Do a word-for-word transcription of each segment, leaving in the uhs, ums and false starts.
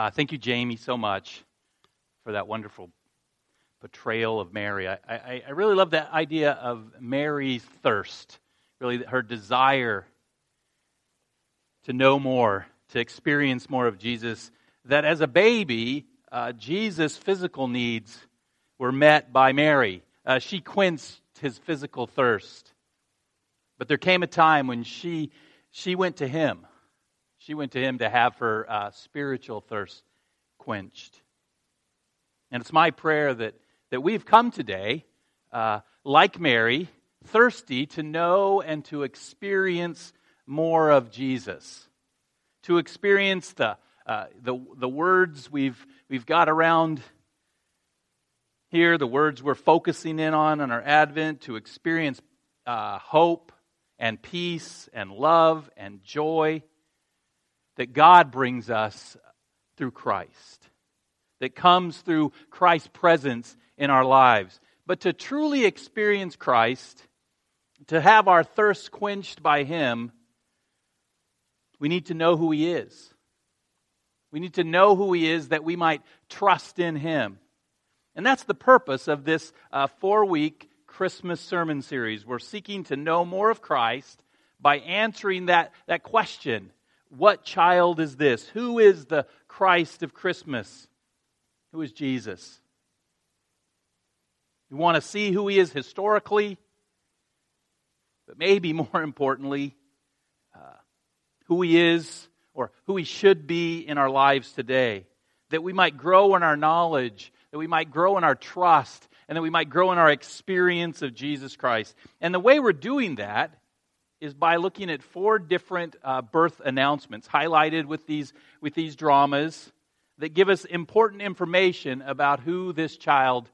Uh, thank you, Jamie, so much for that wonderful portrayal of Mary. I, I, I really love that idea of Mary's thirst, really her desire to know more, to experience more of Jesus, that as a baby, uh, Jesus' physical needs were met by Mary. Uh, she quenched his physical thirst. But there came a time when she she went to him. She went to him to have her uh, spiritual thirst quenched. And it's my prayer that, that we've come today, uh, like Mary, thirsty to know and to experience more of Jesus, to experience the uh, the the words we've we've got around here, the words we're focusing in on in our Advent, to experience uh, hope and peace and love and joy that God brings us through Christ, that comes through Christ's presence in our lives. But to truly experience Christ, to have our thirst quenched by Him, we need to know who He is. We need to know who He is that we might trust in Him. And that's the purpose of this uh, four-week Christmas sermon series. We're seeking to know more of Christ by answering that, that question. What child is this? Who is the Christ of Christmas? Who is Jesus? We want to see who He is historically, but maybe more importantly, uh, who He is or who He should be in our lives today, that we might grow in our knowledge, that we might grow in our trust, and that we might grow in our experience of Jesus Christ. And the way we're doing that is by looking at four different uh, birth announcements highlighted with these with these dramas that give us important information about who this child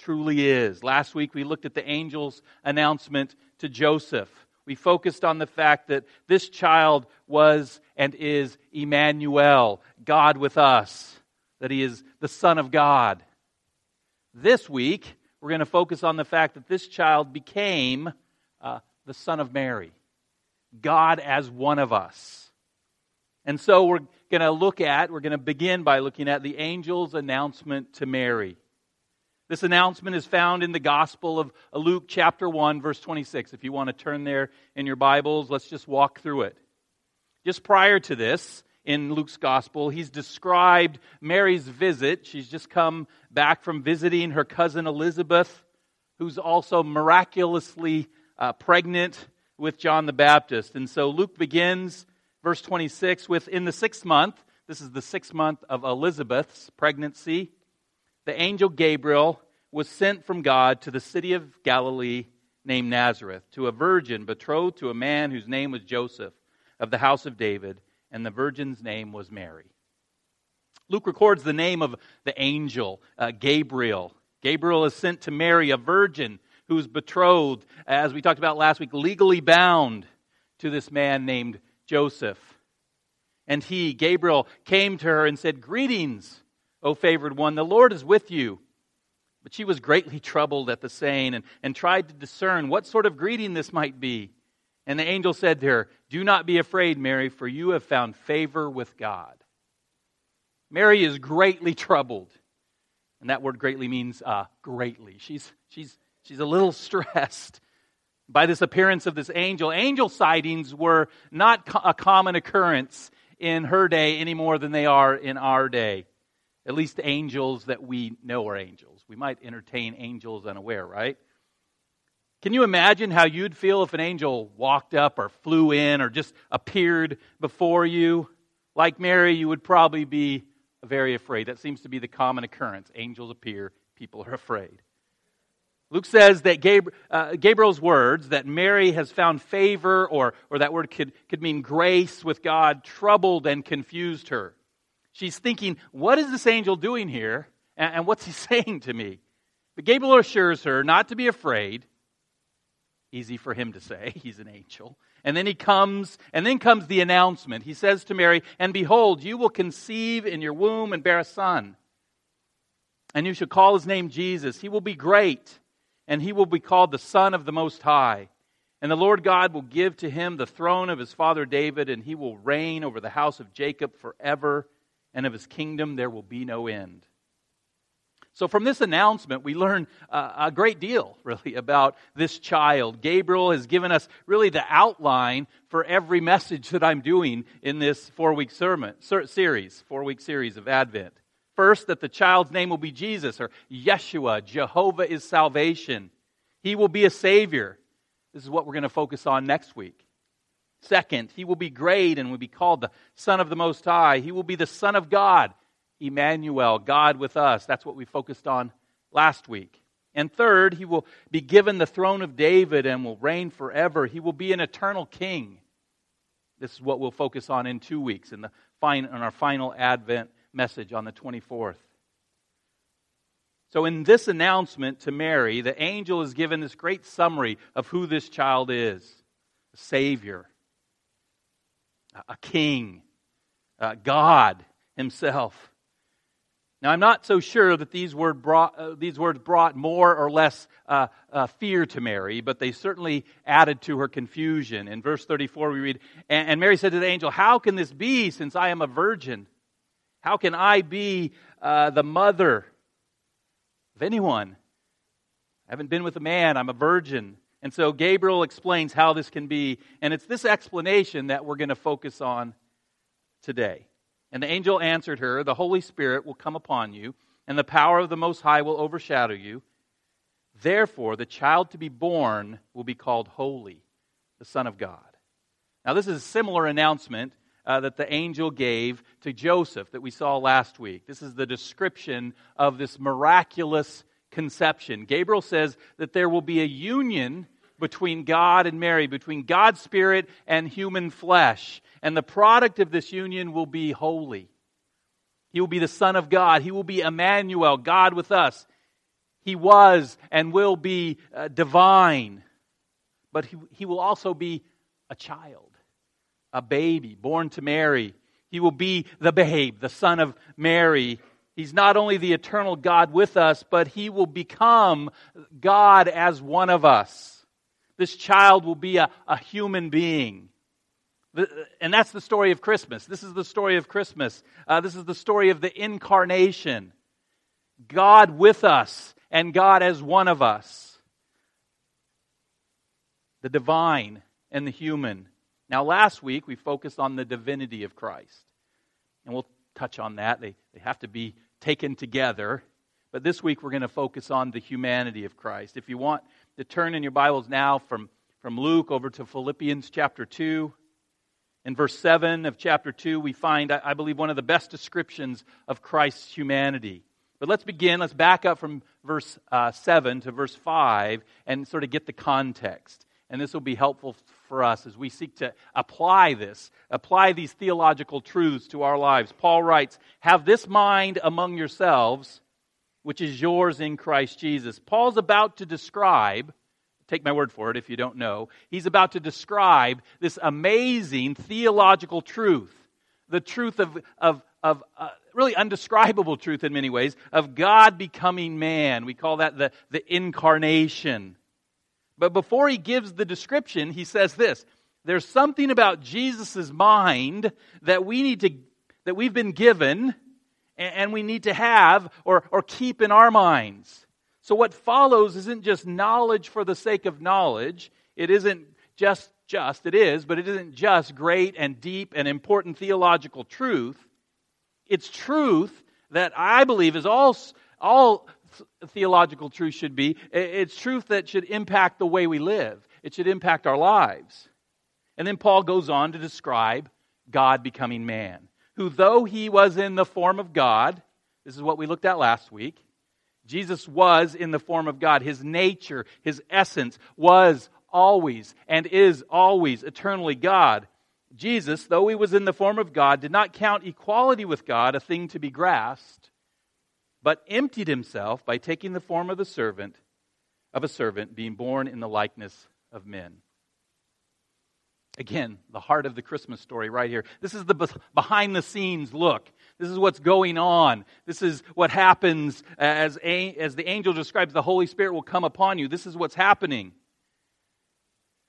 truly is. Last week we looked at the angel's announcement to Joseph. We focused on the fact that this child was and is Emmanuel, God with us, that He is the Son of God. This week, we're going to focus on the fact that this child became uh, the Son of Mary, God as one of us. And so we're going to look at, we're going to begin by looking at the angel's announcement to Mary. This announcement is found in the Gospel of Luke chapter one, verse twenty-six. If you want to turn there in your Bibles, let's just walk through it. Just prior to this, in Luke's Gospel, he's described Mary's visit. She's just come back from visiting her cousin Elizabeth, who's also miraculously uh, pregnant with John the Baptist. And so Luke begins, verse twenty-six, with, in the sixth month, this is the sixth month of Elizabeth's pregnancy, the angel Gabriel was sent from God to the city of Galilee named Nazareth, to a virgin betrothed to a man whose name was Joseph, of the house of David, and the virgin's name was Mary. Luke records the name of the angel, uh, Gabriel. Gabriel is sent to Mary, a virgin who's betrothed, as we talked about last week, legally bound to this man named Joseph. And he, Gabriel, came to her and said, "Greetings, O favored one, the Lord is with you." But she was greatly troubled at the saying and, and tried to discern what sort of greeting this might be. And the angel said to her, "Do not be afraid, Mary, for you have found favor with God." Mary is greatly troubled. And that word greatly means uh, greatly. She's, she's, she's a little stressed by this appearance of this angel. Angel sightings were not co- a common occurrence in her day any more than they are in our day. At least angels that we know are angels. We might entertain angels unaware, right? Can you imagine how you'd feel if an angel walked up or flew in or just appeared before you? Like Mary, you would probably be very afraid. That seems to be the common occurrence. Angels appear, people are afraid. Luke says that Gabriel, uh, Gabriel's words, that Mary has found favor, or, or that word could, could mean grace with God, troubled and confused her. She's thinking, what is this angel doing here, and, and what's he saying to me? But Gabriel assures her not to be afraid. Easy for him to say, he's an angel. And then he comes, and then comes the announcement. He says to Mary, "And behold, you will conceive in your womb and bear a son. And you shall call his name Jesus. He will be great, and he will be called the Son of the Most High. And the Lord God will give to him the throne of his father David, and he will reign over the house of Jacob forever. and of his kingdom there will be no end. So from this announcement, we learn uh, a great deal, really, about this child. Gabriel has given us, really, the outline for every message that I'm doing in this four-week sermon ser- series, four-week series of Advent. First, that the child's name will be Jesus, or Yeshua. Jehovah is salvation. He will be a Savior. This is what we're going to focus on next week. Second, he will be great and will be called the Son of the Most High. He will be the Son of God. Emmanuel, God with us. That's what we focused on last week. And third, he will be given the throne of David and will reign forever. He will be an eternal king. This is what we'll focus on in two weeks in the fine, on our final Advent message on the twenty-fourth. So in this announcement to Mary, the angel is given this great summary of who this child is. A Savior, a king, uh, God himself. Now, I'm not so sure that these, word brought, uh, these words brought more or less uh, uh, fear to Mary, but they certainly added to her confusion. In verse thirty-four, we read, and, and Mary said to the angel, "How can this be, since I am a virgin? How can I be uh, the mother of anyone? I haven't been with a man. I'm a virgin." And so Gabriel explains how this can be, and it's this explanation that we're going to focus on today. And the angel answered her, "The Holy Spirit will come upon you, and the power of the Most High will overshadow you. Therefore, the child to be born will be called Holy, the Son of God." Now, this is a similar announcement uh, that the angel gave to Joseph that we saw last week. This is the description of this miraculous conception. Gabriel says that there will be a union between God and Mary, between God's Spirit and human flesh. And the product of this union will be holy. He will be the Son of God. He will be Emmanuel, God with us. He was and will be uh, divine. But he, he will also be a child, a baby born to Mary. He will be the babe, the Son of Mary. He's not only the eternal God with us, but he will become God as one of us. This child will be a, a human being. And that's the story of Christmas. This is the story of Christmas. Uh, this is the story of the incarnation. God with us and God as one of us. The divine and the human. Now last week we focused on the divinity of Christ. And we'll touch on that. They, they have to be taken together. But this week we're going to focus on the humanity of Christ. If you want to turn in your Bibles now from, from Luke over to Philippians chapter two. In verse seven of chapter two, we find, I believe, one of the best descriptions of Christ's humanity. But let's begin, let's back up from verse uh, seven to verse five and sort of get the context. And this will be helpful for us as we seek to apply this, apply these theological truths to our lives. Paul writes, "Have this mind among yourselves, which is yours in Christ Jesus." Paul's about to describe, take my word for it if you don't know, he's about to describe this amazing theological truth, the truth of, of, of uh, really undescribable truth in many ways, of God becoming man. We call that the, the incarnation. But before he gives the description, he says this, there's something about Jesus' mind that we need to, that we've been given, and we need to have or, or keep in our minds. So what follows isn't just knowledge for the sake of knowledge. It isn't just, just, it is, but it isn't just great and deep and important theological truth. It's truth that I believe is all, all theological truth should be. It's truth that should impact the way we live. It should impact our lives. And then Paul goes on to describe God becoming man, who though he was in the form of God, this is what we looked at last week, Jesus was in the form of God. His nature, his essence was always and is always eternally God. Jesus, though he was in the form of God, did not count equality with God a thing to be grasped, but emptied himself by taking the form of the servant, of a servant being born in the likeness of men. Again, the heart of the Christmas story right here. This is the behind-the-scenes look. This is what's going on. This is what happens as, a, as the angel describes, the Holy Spirit will come upon you. This is what's happening.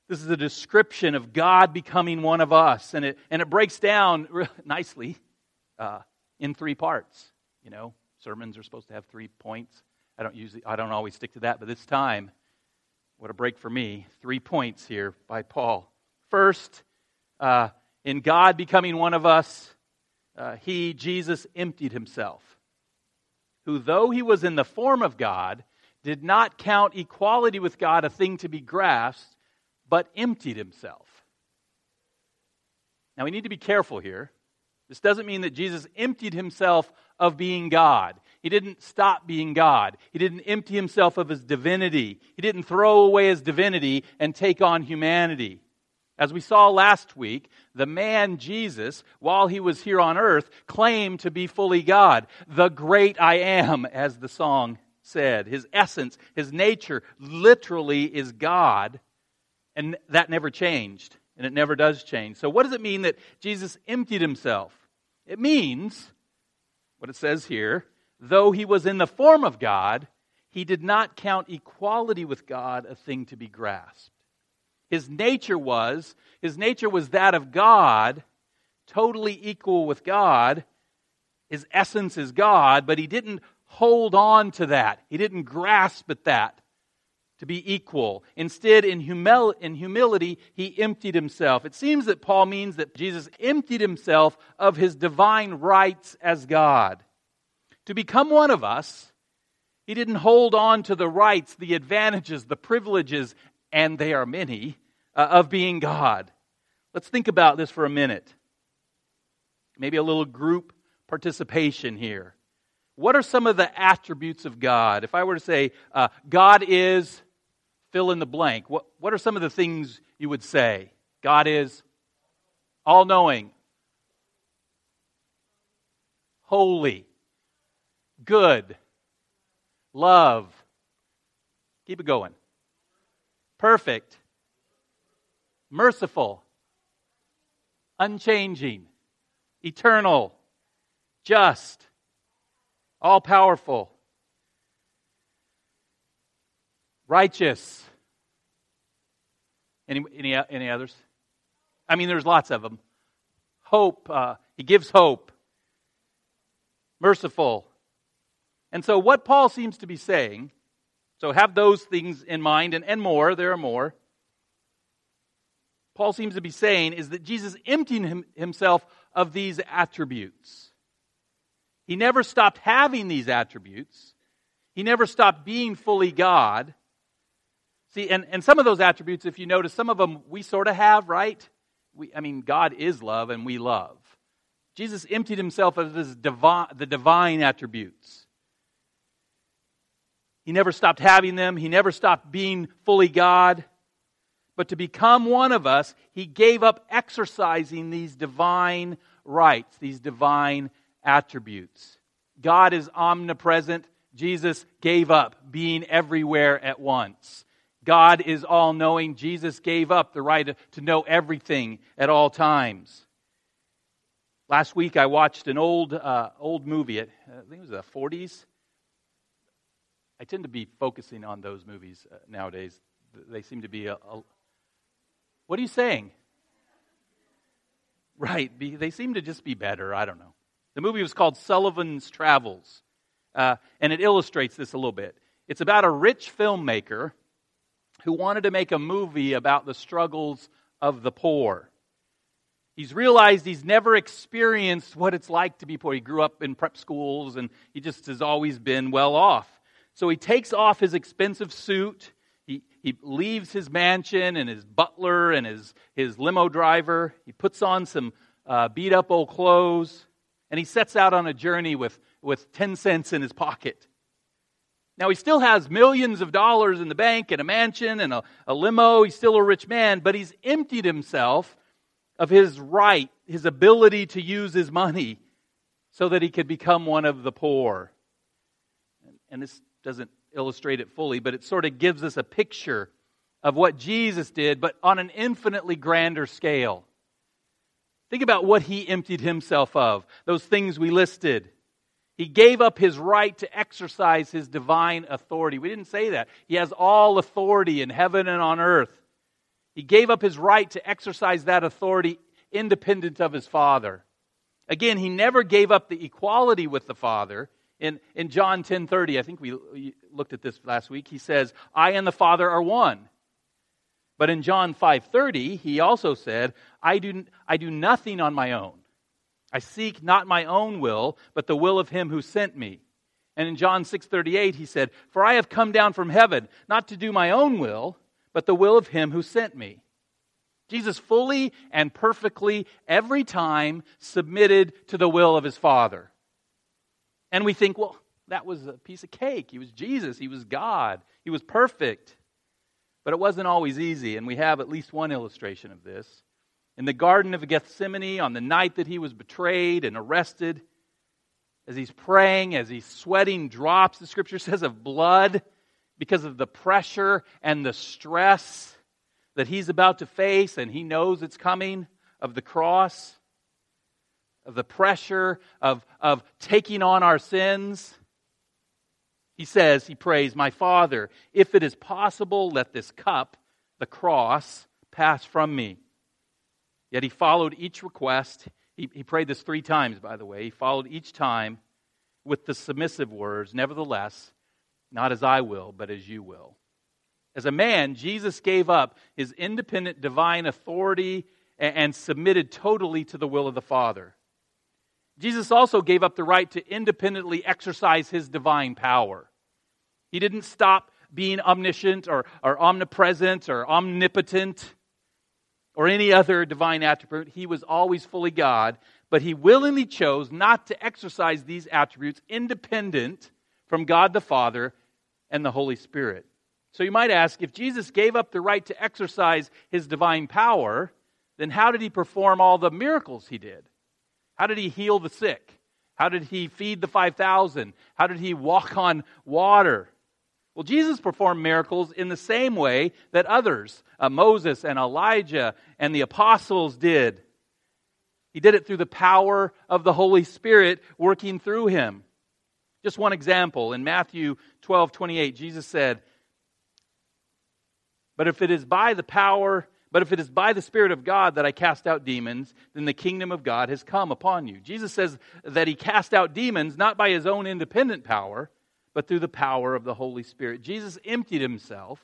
This is a description of God becoming one of us. And it, and it breaks down really nicely uh, in three parts. You know, sermons are supposed to have three points. I don't usually, I don't always stick to that, but this time, what a break for me. Three points here by Paul. First, uh, in God becoming one of us, uh, he, Jesus, emptied himself, who though he was in the form of God, did not count equality with God a thing to be grasped, but emptied himself. Now, we need to be careful here. This doesn't mean that Jesus emptied himself of being God. He didn't stop being God. He didn't empty himself of his divinity. He didn't throw away his divinity and take on humanity. As we saw last week, the man Jesus, while he was here on earth, claimed to be fully God. The great I am, as the song said. His essence, his nature, literally is God. And that never changed. And it never does change. So what does it mean that Jesus emptied himself? It means, what it says here, though he was in the form of God, he did not count equality with God a thing to be grasped. His nature was, his nature was that of God, totally equal with God. His essence is God, but he didn't hold on to that. He didn't grasp at that. To be equal. Instead, in, humil- in humility, he emptied himself. It seems that Paul means that Jesus emptied himself of his divine rights as God. To become one of us, he didn't hold on to the rights, the advantages, the privileges, and they are many, uh, of being God. Let's think about this for a minute. Maybe a little group participation here. What are some of the attributes of God? If I were to say, uh, God is, fill in the blank, what, what are some of the things you would say? God is all-knowing, holy, good, love, keep it going, perfect, merciful, unchanging, eternal, just, all-powerful, righteous. Any, any any others? I mean, there's lots of them. Hope. Uh, he gives hope. Merciful. And so what Paul seems to be saying, so have those things in mind, and, and more, there are more. Paul seems to be saying is that Jesus emptied him, himself of these attributes. He never stopped having these attributes. He never stopped being fully God. See, and, and some of those attributes, if you notice, some of them we sort of have, right? We, I mean, God is love and we love. Jesus emptied himself of his divine, the divine attributes. He never stopped having them. He never stopped being fully God. But to become one of us, he gave up exercising these divine rights, these divine attributes. God is omnipresent. Jesus gave up being everywhere at once. God is all-knowing. Jesus gave up the right to know everything at all times. Last week I watched an old uh, old movie. I think it was the forties. I tend to be focusing on those movies uh, nowadays. They seem to be a, a... What are you saying? Right. They seem to just be better. I don't know. The movie was called Sullivan's Travels, uh, and it illustrates this a little bit. It's about a rich filmmaker who wanted to make a movie about the struggles of the poor. He's realized he's never experienced what it's like to be poor. He grew up in prep schools, and he just has always been well off. So he takes off his expensive suit. He, he leaves his mansion and his butler and his, his limo driver. He puts on some uh, beat-up old clothes. And he sets out on a journey with, with ten cents in his pocket. Now, he still has millions of dollars in the bank and a mansion and a, a limo. He's still a rich man, but he's emptied himself of his right, his ability to use his money so that he could become one of the poor. And this doesn't illustrate it fully, but it sort of gives us a picture of what Jesus did, but on an infinitely grander scale. Think about what he emptied himself of, those things we listed. He gave up his right to exercise his divine authority. We didn't say that. He has all authority in heaven and on earth. He gave up his right to exercise that authority independent of his Father. Again, he never gave up the equality with the Father. In, in John ten thirty, I think we looked at this last week, he says, I and the Father are one. But in John five thirty, he also said, I do, I do nothing on my own. I seek not my own will, but the will of him who sent me. And in John six thirty-eight, he said, For I have come down from heaven, not to do my own will, but the will of him who sent me. Jesus fully and perfectly, every time, submitted to the will of his Father. And we think, well, that was a piece of cake. He was Jesus. He was God. He was perfect. But it wasn't always easy, and we have at least one illustration of this. In the Garden of Gethsemane, on the night that he was betrayed and arrested, as he's praying, as he's sweating drops, the Scripture says, of blood, because of the pressure and the stress that he's about to face, and he knows it's coming, of the cross, of the pressure, of, of taking on our sins. He says, he prays, My Father, if it is possible, let this cup, the cross, pass from me. Yet he followed each request. He, he prayed this three times, by the way. He followed each time with the submissive words, Nevertheless, not as I will, but as you will. As a man, Jesus gave up his independent divine authority and, and submitted totally to the will of the Father. Jesus also gave up the right to independently exercise his divine power. He didn't stop being omniscient or, or omnipresent or omnipotent or any other divine attribute. He was always fully God, but he willingly chose not to exercise these attributes independent from God the Father and the Holy Spirit. So you might ask, if Jesus gave up the right to exercise his divine power, then how did he perform all the miracles he did? How did he heal the sick? How did he feed the five thousand? How did he walk on water? Well, Jesus performed miracles in the same way that others, uh, Moses and Elijah and the apostles did. He did it through the power of the Holy Spirit working through him. Just one example, in Matthew twelve twenty-eight, Jesus said, But if it is by the power But if it is by the Spirit of God that I cast out demons, then the kingdom of God has come upon you. Jesus says that he cast out demons not by his own independent power, but through the power of the Holy Spirit. Jesus emptied himself.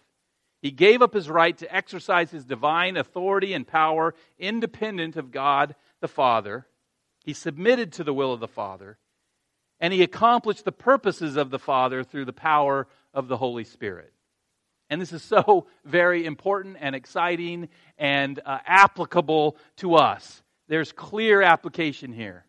He gave up his right to exercise his divine authority and power independent of God the Father. He submitted to the will of the Father, and he accomplished the purposes of the Father through the power of the Holy Spirit. And this is so very important and exciting and uh, applicable to us. There's clear application here.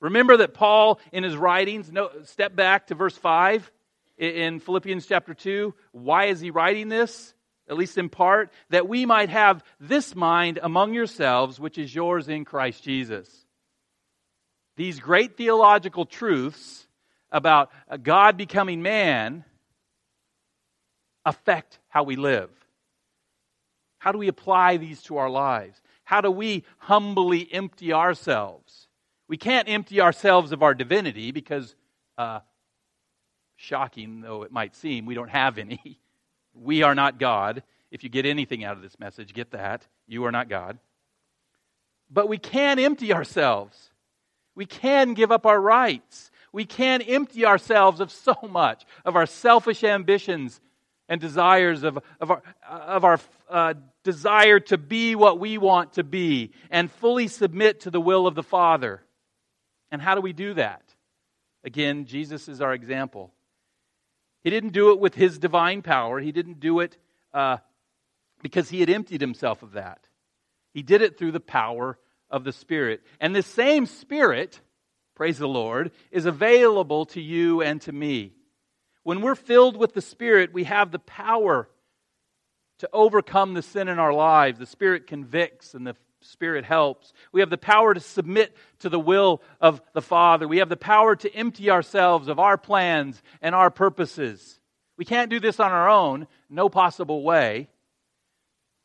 Remember that Paul, in his writings, no, step back to verse five in Philippians chapter two. Why is he writing this? At least in part, that we might have this mind among yourselves, which is yours in Christ Jesus. These great theological truths about God becoming man affect how we live. How do we apply these to our lives? How do we humbly empty ourselves? We can't empty ourselves of our divinity because, uh, shocking though it might seem, we don't have any. We are not God. If you get anything out of this message, get that. You are not God. But we can empty ourselves. We can give up our rights. We can empty ourselves of so much, of our selfish ambitions and desires of, of our, of our uh, desire to be what we want to be and fully submit to the will of the Father. And how do we do that? Again, Jesus is our example. He didn't do it with his divine power. He didn't do it uh, because he had emptied himself of that. He did it through the power of the Spirit. And this same Spirit, praise the Lord, is available to you and to me. When we're filled with the Spirit, we have the power to overcome the sin in our lives. The Spirit convicts and the Spirit helps. We have the power to submit to the will of the Father. We have the power to empty ourselves of our plans and our purposes. We can't do this on our own, no possible way.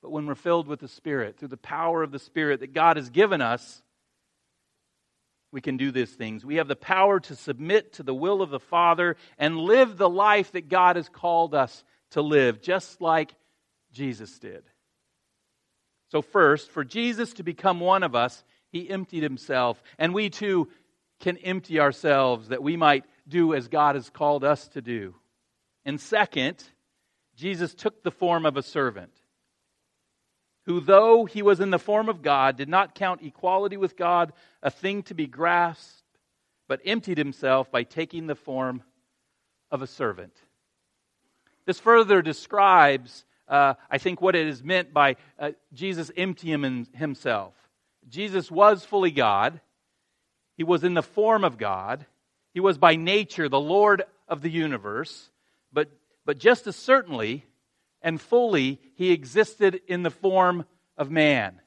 But when we're filled with the Spirit, through the power of the Spirit that God has given us, we can do these things. We have the power to submit to the will of the Father and live the life that God has called us to live, just like Jesus did. So first, for Jesus to become one of us, He emptied himself, and we too can empty ourselves that we might do as God has called us to do. And second, Jesus took the form of a servant, who though he was in the form of God, did not count equality with God a thing to be grasped, but emptied himself by taking the form of a servant. This further describes, uh, I think, what it is meant by uh, Jesus emptying himself. Jesus was fully God. He was in the form of God. He was by nature the Lord of the universe. But, but just as certainly and fully, he existed in the form of man.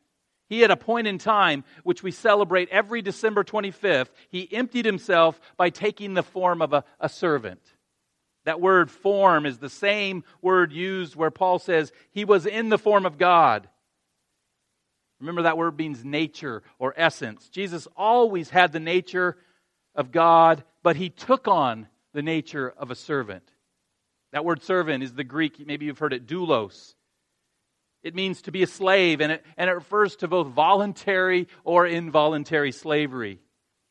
He, at a point in time, which we celebrate every December twenty-fifth, he emptied himself by taking the form of a, a servant. That word form is the same word used where Paul says, he was in the form of God. Remember, that word means nature or essence. Jesus always had the nature of God, but he took on the nature of a servant. That word servant is the Greek, maybe you've heard it, doulos. It means to be a slave, and it, and it refers to both voluntary or involuntary slavery.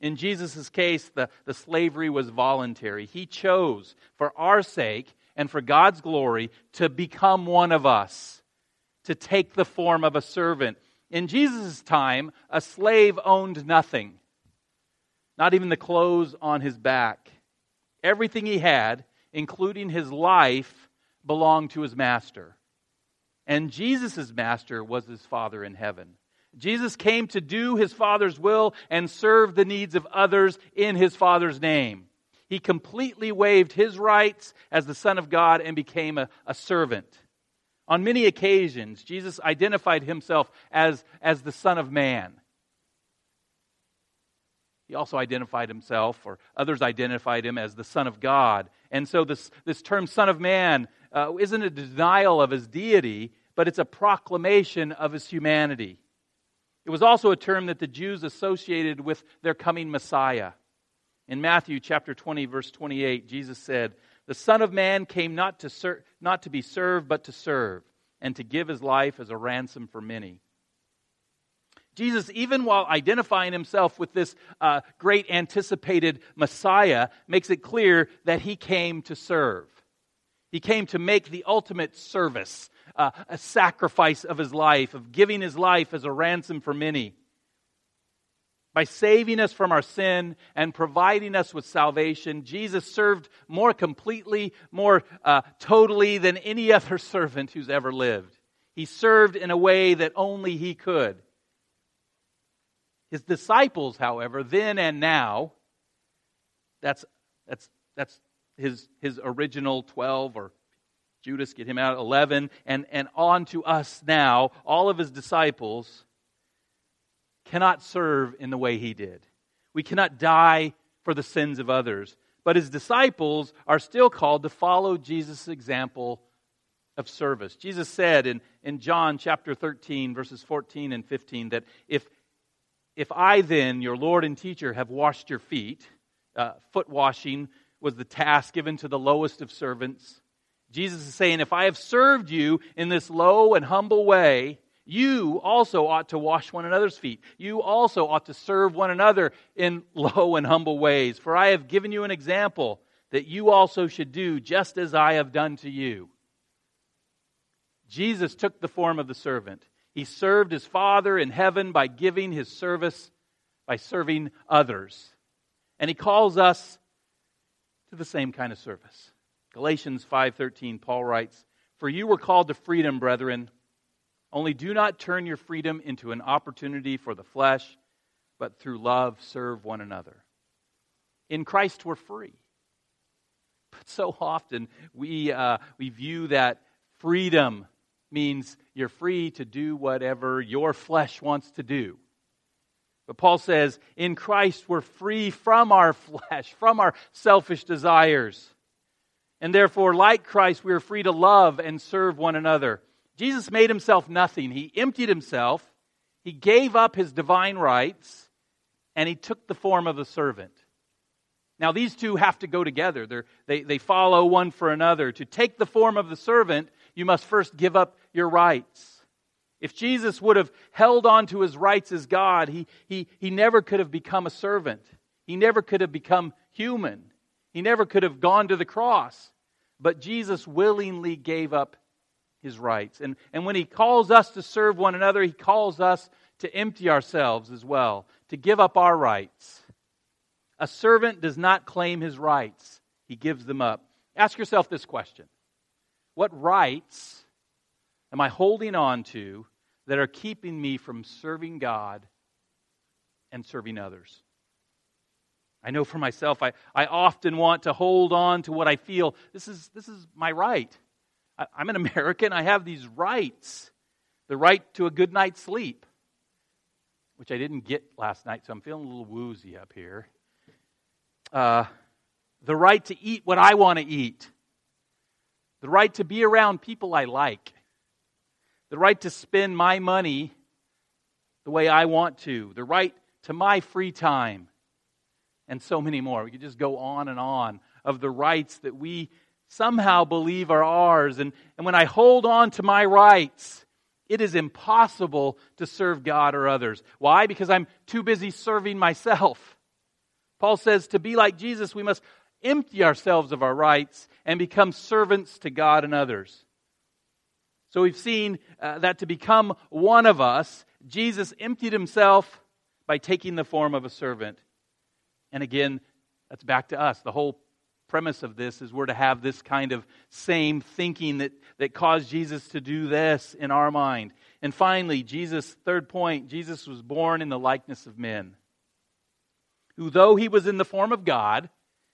In Jesus' case, the, the slavery was voluntary. He chose, for our sake and for God's glory, to become one of us, to take the form of a servant. In Jesus' time, a slave owned nothing, not even the clothes on his back. Everything he had, including his life, belonged to his master. And Jesus' master was his Father in heaven. Jesus came to do his Father's will and serve the needs of others in his Father's name. He completely waived his rights as the Son of God and became a, a servant. On many occasions, Jesus identified himself as, as the Son of Man. He also identified himself, or others identified him, as the Son of God. And so this, this term Son of Man uh, isn't a denial of his deity, but it's a proclamation of his humanity. It was also a term that the Jews associated with their coming Messiah. In Matthew chapter twenty, verse twenty-eight, Jesus said, "The Son of Man came not to ser- not to be served, but to serve, and to give his life as a ransom for many." Jesus, even while identifying himself with this uh, great anticipated Messiah, makes it clear that he came to serve. He came to make the ultimate service, uh, a sacrifice of his life, of giving his life as a ransom for many. By saving us from our sin and providing us with salvation, Jesus served more completely, more uh, totally than any other servant who's ever lived. He served in a way that only he could. His disciples, however, then and now, that's that's that's his his original twelve, or Judas, get him out, eleven, and, and on to us now, all of his disciples cannot serve in the way he did. We cannot die for the sins of others. But his disciples are still called to follow Jesus' example of service. Jesus said in, in John chapter thirteen, verses fourteen and fifteen, that if If I then, your Lord and teacher, have washed your feet, uh, foot washing was the task given to the lowest of servants. Jesus is saying, if I have served you in this low and humble way, you also ought to wash one another's feet. You also ought to serve one another in low and humble ways. For I have given you an example that you also should do just as I have done to you. Jesus took the form of the servant. He served his Father in heaven by giving his service, by serving others. And he calls us to the same kind of service. Galatians five thirteen, Paul writes, "For you were called to freedom, brethren. Only do not turn your freedom into an opportunity for the flesh, but through love serve one another." In Christ we're free. But so often we, uh, we view that freedom means you're free to do whatever your flesh wants to do. But Paul says, in Christ we're free from our flesh, from our selfish desires. And therefore, like Christ, we are free to love and serve one another. Jesus made himself nothing. He emptied himself. He gave up his divine rights. And he took the form of a servant. Now these two have to go together. They're, they, they follow one for another. To take the form of the servant, you must first give up your rights. If Jesus would have held on to his rights as God, he, he, he never could have become a servant. He never could have become human. He never could have gone to the cross. But Jesus willingly gave up his rights. And, and when he calls us to serve one another, he calls us to empty ourselves as well, to give up our rights. A servant does not claim his rights. He gives them up. Ask yourself this question. What rights am I holding on to that are keeping me from serving God and serving others? I know for myself, I, I often want to hold on to what I feel. This is, this is my right. I, I'm an American. I have these rights. The right to a good night's sleep, which I didn't get last night, so I'm feeling a little woozy up here. Uh, the right to eat what I want to eat. The right to be around people I like. The right to spend my money the way I want to. The right to my free time. And so many more. We could just go on and on of the rights that we somehow believe are ours. And, and when I hold on to my rights, it is impossible to serve God or others. Why? Because I'm too busy serving myself. Paul says to be like Jesus, we must empty ourselves of our rights and become servants to God and others. So we've seen uh, that to become one of us, Jesus emptied himself by taking the form of a servant. And again, that's back to us. The whole premise of this is we're to have this kind of same thinking that, that caused Jesus to do this in our mind. And finally, Jesus' third point, Jesus was born in the likeness of men, who though he was in the form of God,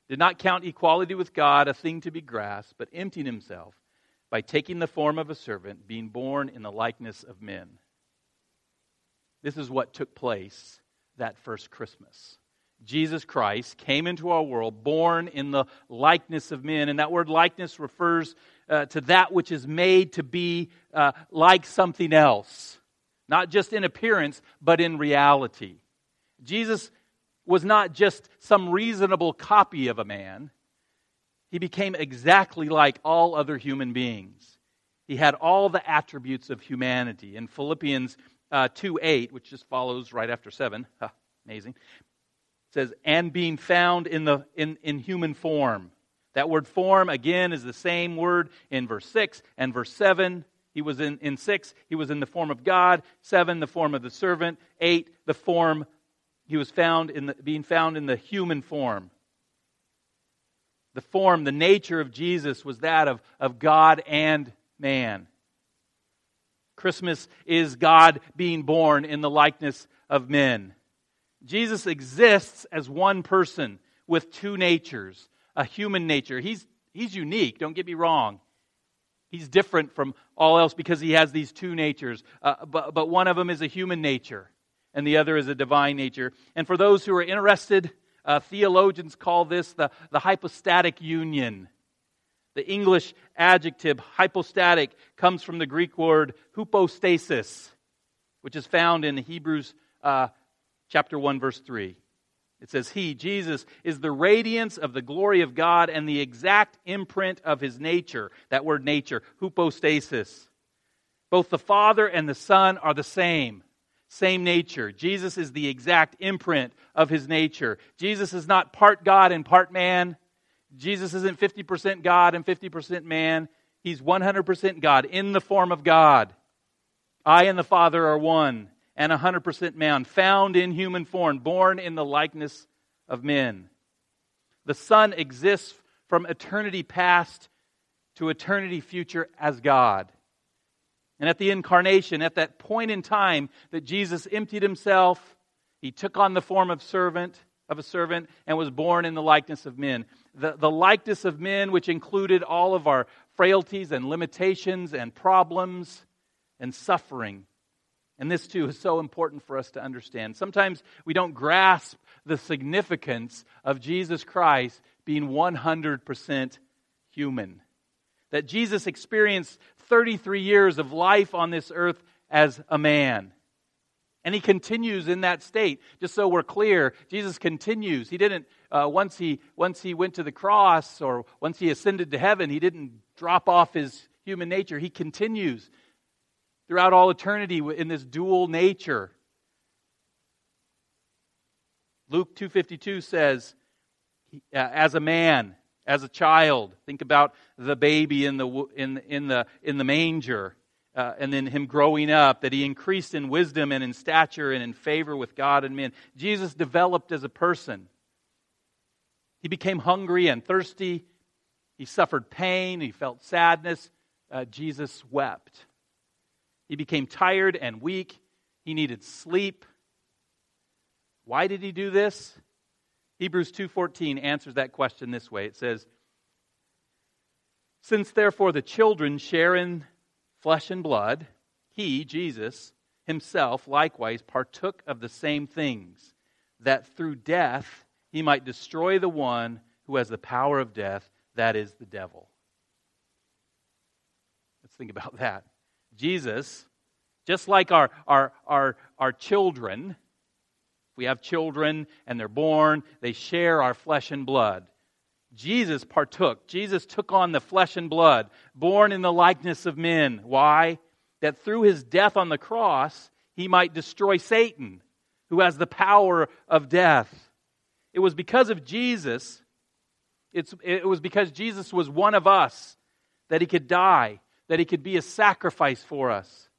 did not count equality with God a thing to be grasped, but emptied himself by taking the form of a servant, being born in the likeness of men. This is what took place that first Christmas. Jesus Christ came into our world, born in the likeness of men. And that word likeness refers uh, to that which is made to be uh, like something else. Not just in appearance, but in reality. Jesus was not just some reasonable copy of a man. He became exactly like all other human beings. He had all the attributes of humanity. In Philippians uh, two eight, which just follows right after seven, huh, amazing, says, and being found in the in, in human form. That word form, again, is the same word in verse six and verse seven. He was in, in six, he was in the form of God. seven, the form of the servant. eight, the form, he was found in the, being found in the human form. The form, the nature of Jesus was that of, of God and man. Christmas is God being born in the likeness of men. Jesus exists as one person with two natures, a human nature. He's, he's unique, don't get me wrong. He's different from all else because he has these two natures. Uh, but, but one of them is a human nature and the other is a divine nature. And for those who are interested, uh, theologians call this the, the hypostatic union. The English adjective hypostatic comes from the Greek word hypostasis, which is found in Hebrews uh Chapter one, verse three. It says, he, Jesus, is the radiance of the glory of God and the exact imprint of his nature. That word nature, hypostasis. Both the Father and the Son are the same. Same nature. Jesus is the exact imprint of his nature. Jesus is not part God and part man. Jesus isn't fifty percent God and fifty percent man. He's one hundred percent God in the form of God. I and the Father are one. And one hundred percent man, found in human form, born in the likeness of men. The Son exists from eternity past to eternity future as God. And at the incarnation, at that point in time that Jesus emptied himself, he took on the form of servant, of a servant, and was born in the likeness of men. The, the likeness of men, which included all of our frailties and limitations and problems and suffering. And this, too, is so important for us to understand. Sometimes we don't grasp the significance of Jesus Christ being one hundred percent human. That Jesus experienced thirty-three years of life on this earth as a man. And he continues in that state. Just so we're clear, Jesus continues. He didn't, uh, once he, once he went to the cross or once he ascended to heaven, he didn't drop off his human nature. He continues throughout all eternity in this dual nature. Luke two fifty-two says, as a man, as a child, think about the baby in the in in the in the manger, uh, and then him growing up, that he increased in wisdom and in stature and in favor with God and men. Jesus developed as a person. He became hungry and thirsty. He suffered pain. He felt sadness. Uh, Jesus wept. He became tired and weak. He needed sleep. Why did he do this? Hebrews two fourteen answers that question this way. It says, since therefore the children share in flesh and blood, he, Jesus, himself likewise partook of the same things, that through death he might destroy the one who has the power of death, that is the devil. Let's think about that. Jesus, just like our our our, our children, we have children and they're born, they share our flesh and blood. Jesus partook. Jesus took on the flesh and blood, born in the likeness of men. Why? That through his death on the cross, he might destroy Satan, who has the power of death. It was because of Jesus, it's, it was because Jesus was one of us, that he could die, that he could be a sacrifice for us.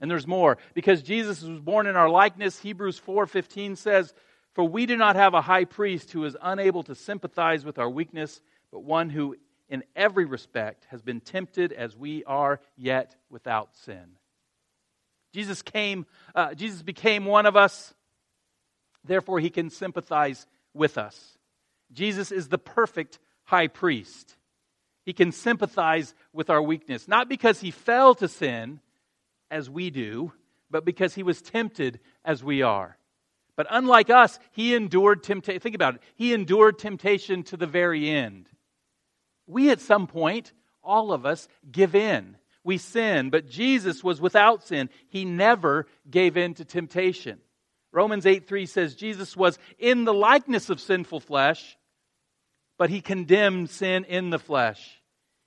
And there's more. Because Jesus was born in our likeness, Hebrews four fifteen says, for we do not have a high priest who is unable to sympathize with our weakness, but one who in every respect has been tempted as we are, yet without sin. Jesus came, uh, Jesus became one of us, therefore he can sympathize with us. Jesus is the perfect high priest. He can sympathize with our weakness, not because he fell to sin as we do, but because he was tempted as we are. But unlike us, he endured temptation. Think about it. He endured temptation to the very end. We at some point, all of us, give in. We sin, but Jesus was without sin. He never gave in to temptation. Romans eight three says Jesus was in the likeness of sinful flesh, but he condemned sin in the flesh.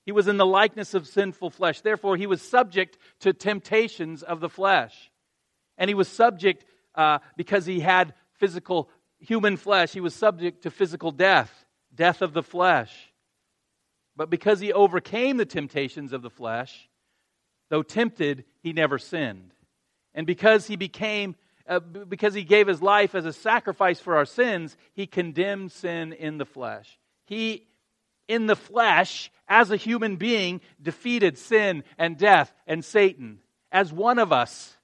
He was in the likeness of sinful flesh. Therefore, he was subject to temptations of the flesh. And he was subject, uh, because he had physical human flesh, he was subject to physical death, death of the flesh. But because he overcame the temptations of the flesh, though tempted, he never sinned. And because he became Uh, because he gave his life as a sacrifice for our sins, he condemned sin in the flesh. He, in the flesh, as a human being, defeated sin and death and Satan. As one of us,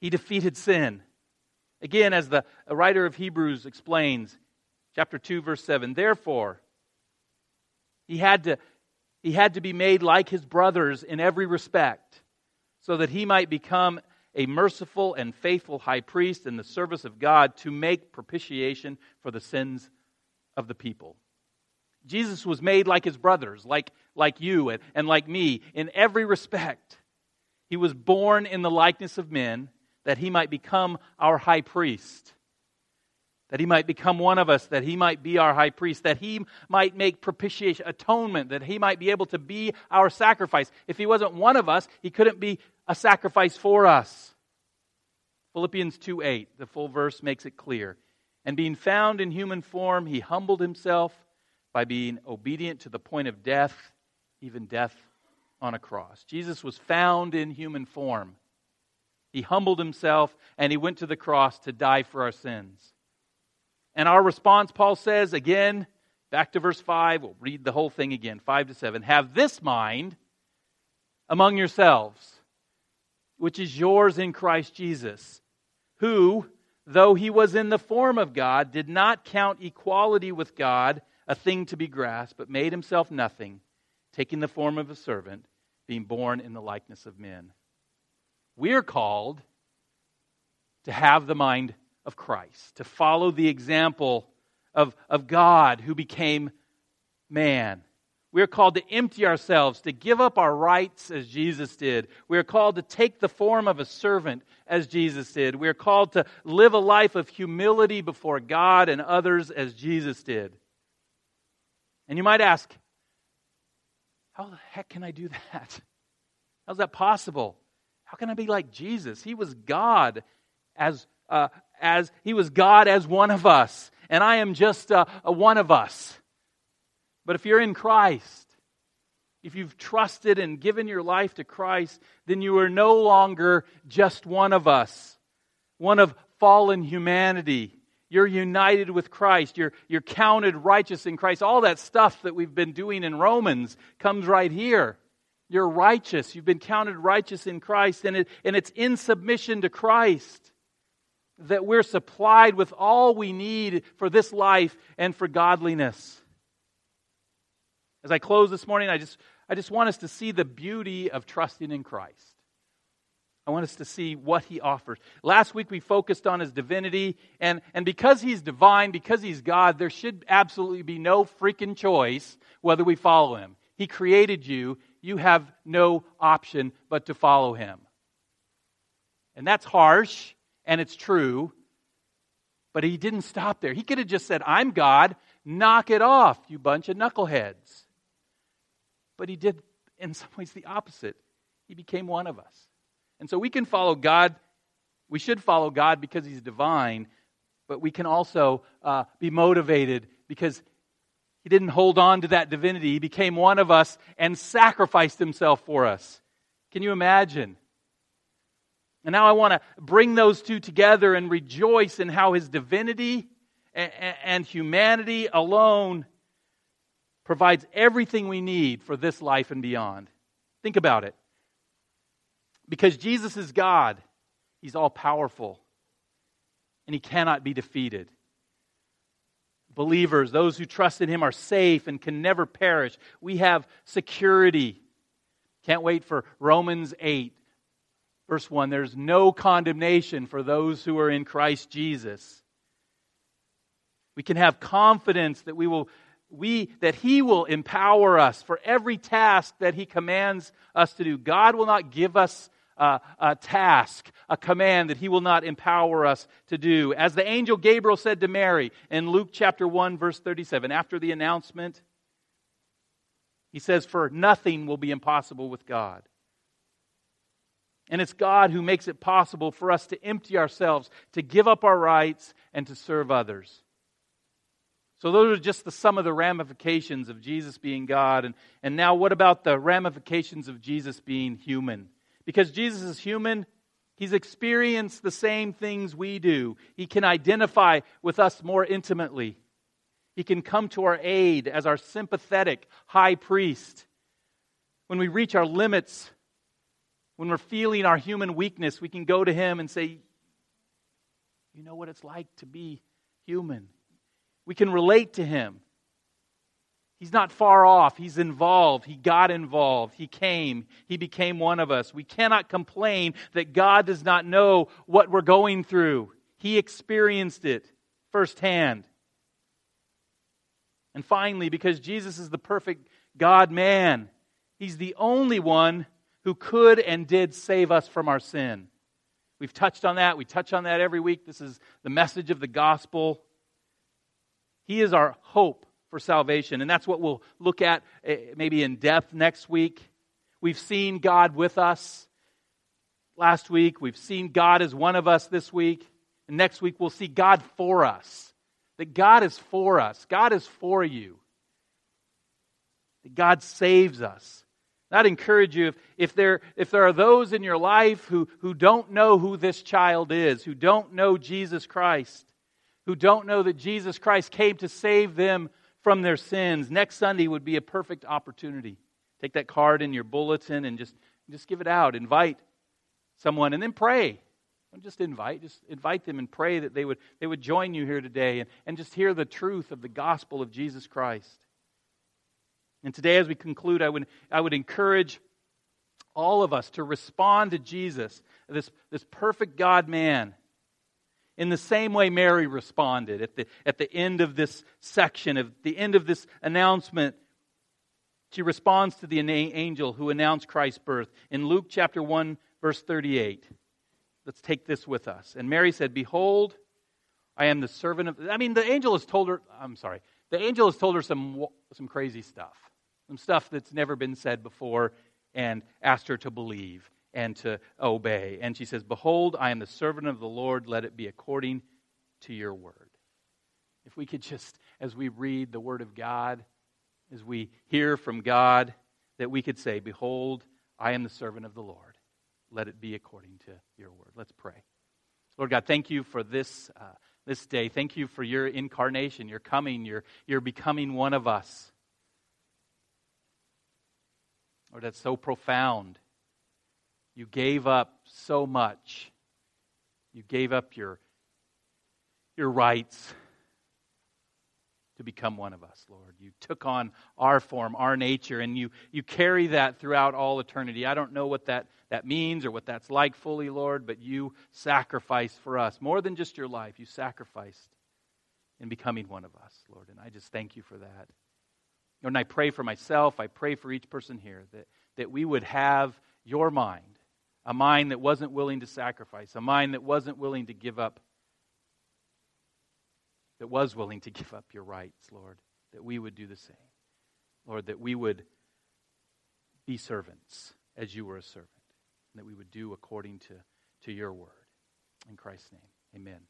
he defeated sin. Again, as the writer of Hebrews explains, chapter two, verse seven, therefore, he had to, he had to be made like his brothers in every respect, so that he might become a merciful and faithful high priest in the service of God to make propitiation for the sins of the people. Jesus was made like his brothers, like, like you and, and like me, in every respect. He was born in the likeness of men, that he might become our high priest, that he might become one of us, that he might be our high priest, that he might make propitiation, atonement, that he might be able to be our sacrifice. If he wasn't one of us, he couldn't be a sacrifice for us. Philippians two eight, the full verse makes it clear. And being found in human form, he humbled himself by being obedient to the point of death, even death on a cross. Jesus was found in human form. He humbled himself and he went to the cross to die for our sins. And our response, Paul says again, back to verse five, we'll read the whole thing again, five to seven. Have this mind among yourselves, which is yours in Christ Jesus, who, though he was in the form of God, did not count equality with God a thing to be grasped, but made himself nothing, taking the form of a servant, being born in the likeness of men. We're called to have the mind of Christ, to follow the example of, of God who became man. We are called to empty ourselves, to give up our rights as Jesus did. We are called to take the form of a servant as Jesus did. We are called to live a life of humility before God and others as Jesus did. And you might ask, how the heck can I do that? How's that possible? How can I be like Jesus? He was God as uh, as he was God as one of us, and I am just uh, one of us. But if you're in Christ, if you've trusted and given your life to Christ, then you are no longer just one of us, one of fallen humanity. You're united with Christ. You're, you're counted righteous in Christ. All that stuff that we've been doing in Romans comes right here. You're righteous. You've been counted righteous in Christ. And it, and it's in submission to Christ that we're supplied with all we need for this life and for godliness. As I close this morning, I just, I just want us to see the beauty of trusting in Christ. I want us to see what He offers. Last week we focused on His divinity, and, and because He's divine, because He's God, there should absolutely be no freaking choice whether we follow Him. He created you. You have no option but to follow Him. And that's harsh, and it's true, but He didn't stop there. He could have just said, I'm God, knock it off, you bunch of knuckleheads. But He did, in some ways, the opposite. He became one of us. And so we can follow God, we should follow God because He's divine, but we can also uh, be motivated because He didn't hold on to that divinity. He became one of us and sacrificed Himself for us. Can you imagine? And now I want to bring those two together and rejoice in how His divinity and, and humanity alone provides everything we need for this life and beyond. Think about it. Because Jesus is God, He's all-powerful, and He cannot be defeated. Believers, those who trust in Him are safe and can never perish. We have security. Can't wait for Romans eight, verse one. There's no condemnation for those who are in Christ Jesus. We can have confidence that we will... We that He will empower us for every task that He commands us to do. God will not give us a, a task, a command that He will not empower us to do. As the angel Gabriel said to Mary in Luke chapter one, verse thirty-seven, after the announcement, he says, "For nothing will be impossible with God." And it's God who makes it possible for us to empty ourselves, to give up our rights, and to serve others. So those are just the some of the ramifications of Jesus being God. And, and now what about the ramifications of Jesus being human? Because Jesus is human, He's experienced the same things we do. He can identify with us more intimately. He can come to our aid as our sympathetic high priest. When we reach our limits, when we're feeling our human weakness, we can go to Him and say, you know what it's like to be human. We can relate to Him. He's not far off. He's involved. He got involved. He came. He became one of us. We cannot complain that God does not know what we're going through. He experienced it firsthand. And finally, because Jesus is the perfect God-man, He's the only one who could and did save us from our sin. We've touched on that. We touch on that every week. This is the message of the gospel. He is our hope for salvation, and that's what we'll look at maybe in depth next week. We've seen God with us last week. We've seen God as one of us this week. And next week we'll see God for us, that God is for us. God is for you, that God saves us. And I'd encourage you, if, if, there, if there are those in your life who, who don't know who this child is, who don't know Jesus Christ, who don't know that Jesus Christ came to save them from their sins, next Sunday would be a perfect opportunity. Take that card in your bulletin and just, just give it out. Invite someone and then pray. Don't just invite. Just invite them and pray that they would, they would join you here today and, and just hear the truth of the gospel of Jesus Christ. And today as we conclude, I would, I would encourage all of us to respond to Jesus, this, this perfect God-man, in the same way Mary responded at the, at the end of this section, at the end of this announcement. She responds to the angel who announced Christ's birth. In Luke chapter one, verse thirty-eight, let's take this with us. And Mary said, "Behold, I am the servant of..." I mean, the angel has told her, I'm sorry, the angel has told her some, some crazy stuff, some stuff that's never been said before, and asked her to believe. and to obey. And she says, "Behold, I am the servant of the Lord. Let it be according to your word." If we could just, as we read the word of God, as we hear from God, that we could say, "Behold, I am the servant of the Lord. Let it be according to your word." Let's pray. Lord God, thank you for this uh, this day. Thank you for your incarnation, your coming, your, your becoming one of us. Lord, that's so profound. You gave up so much. You gave up your, your rights to become one of us, Lord. You took on our form, our nature, and you, you carry that throughout all eternity. I don't know what that, that means or what that's like fully, Lord, but you sacrificed for us. More than just your life, you sacrificed in becoming one of us, Lord. And I just thank you for that. Lord, and I pray for myself, I pray for each person here, that, that we would have your mind, a mind that wasn't willing to sacrifice, a mind that wasn't willing to give up, that was willing to give up your rights, Lord, that we would do the same. Lord, that we would be servants as you were a servant, and that we would do according to, to your word. In Christ's name, amen.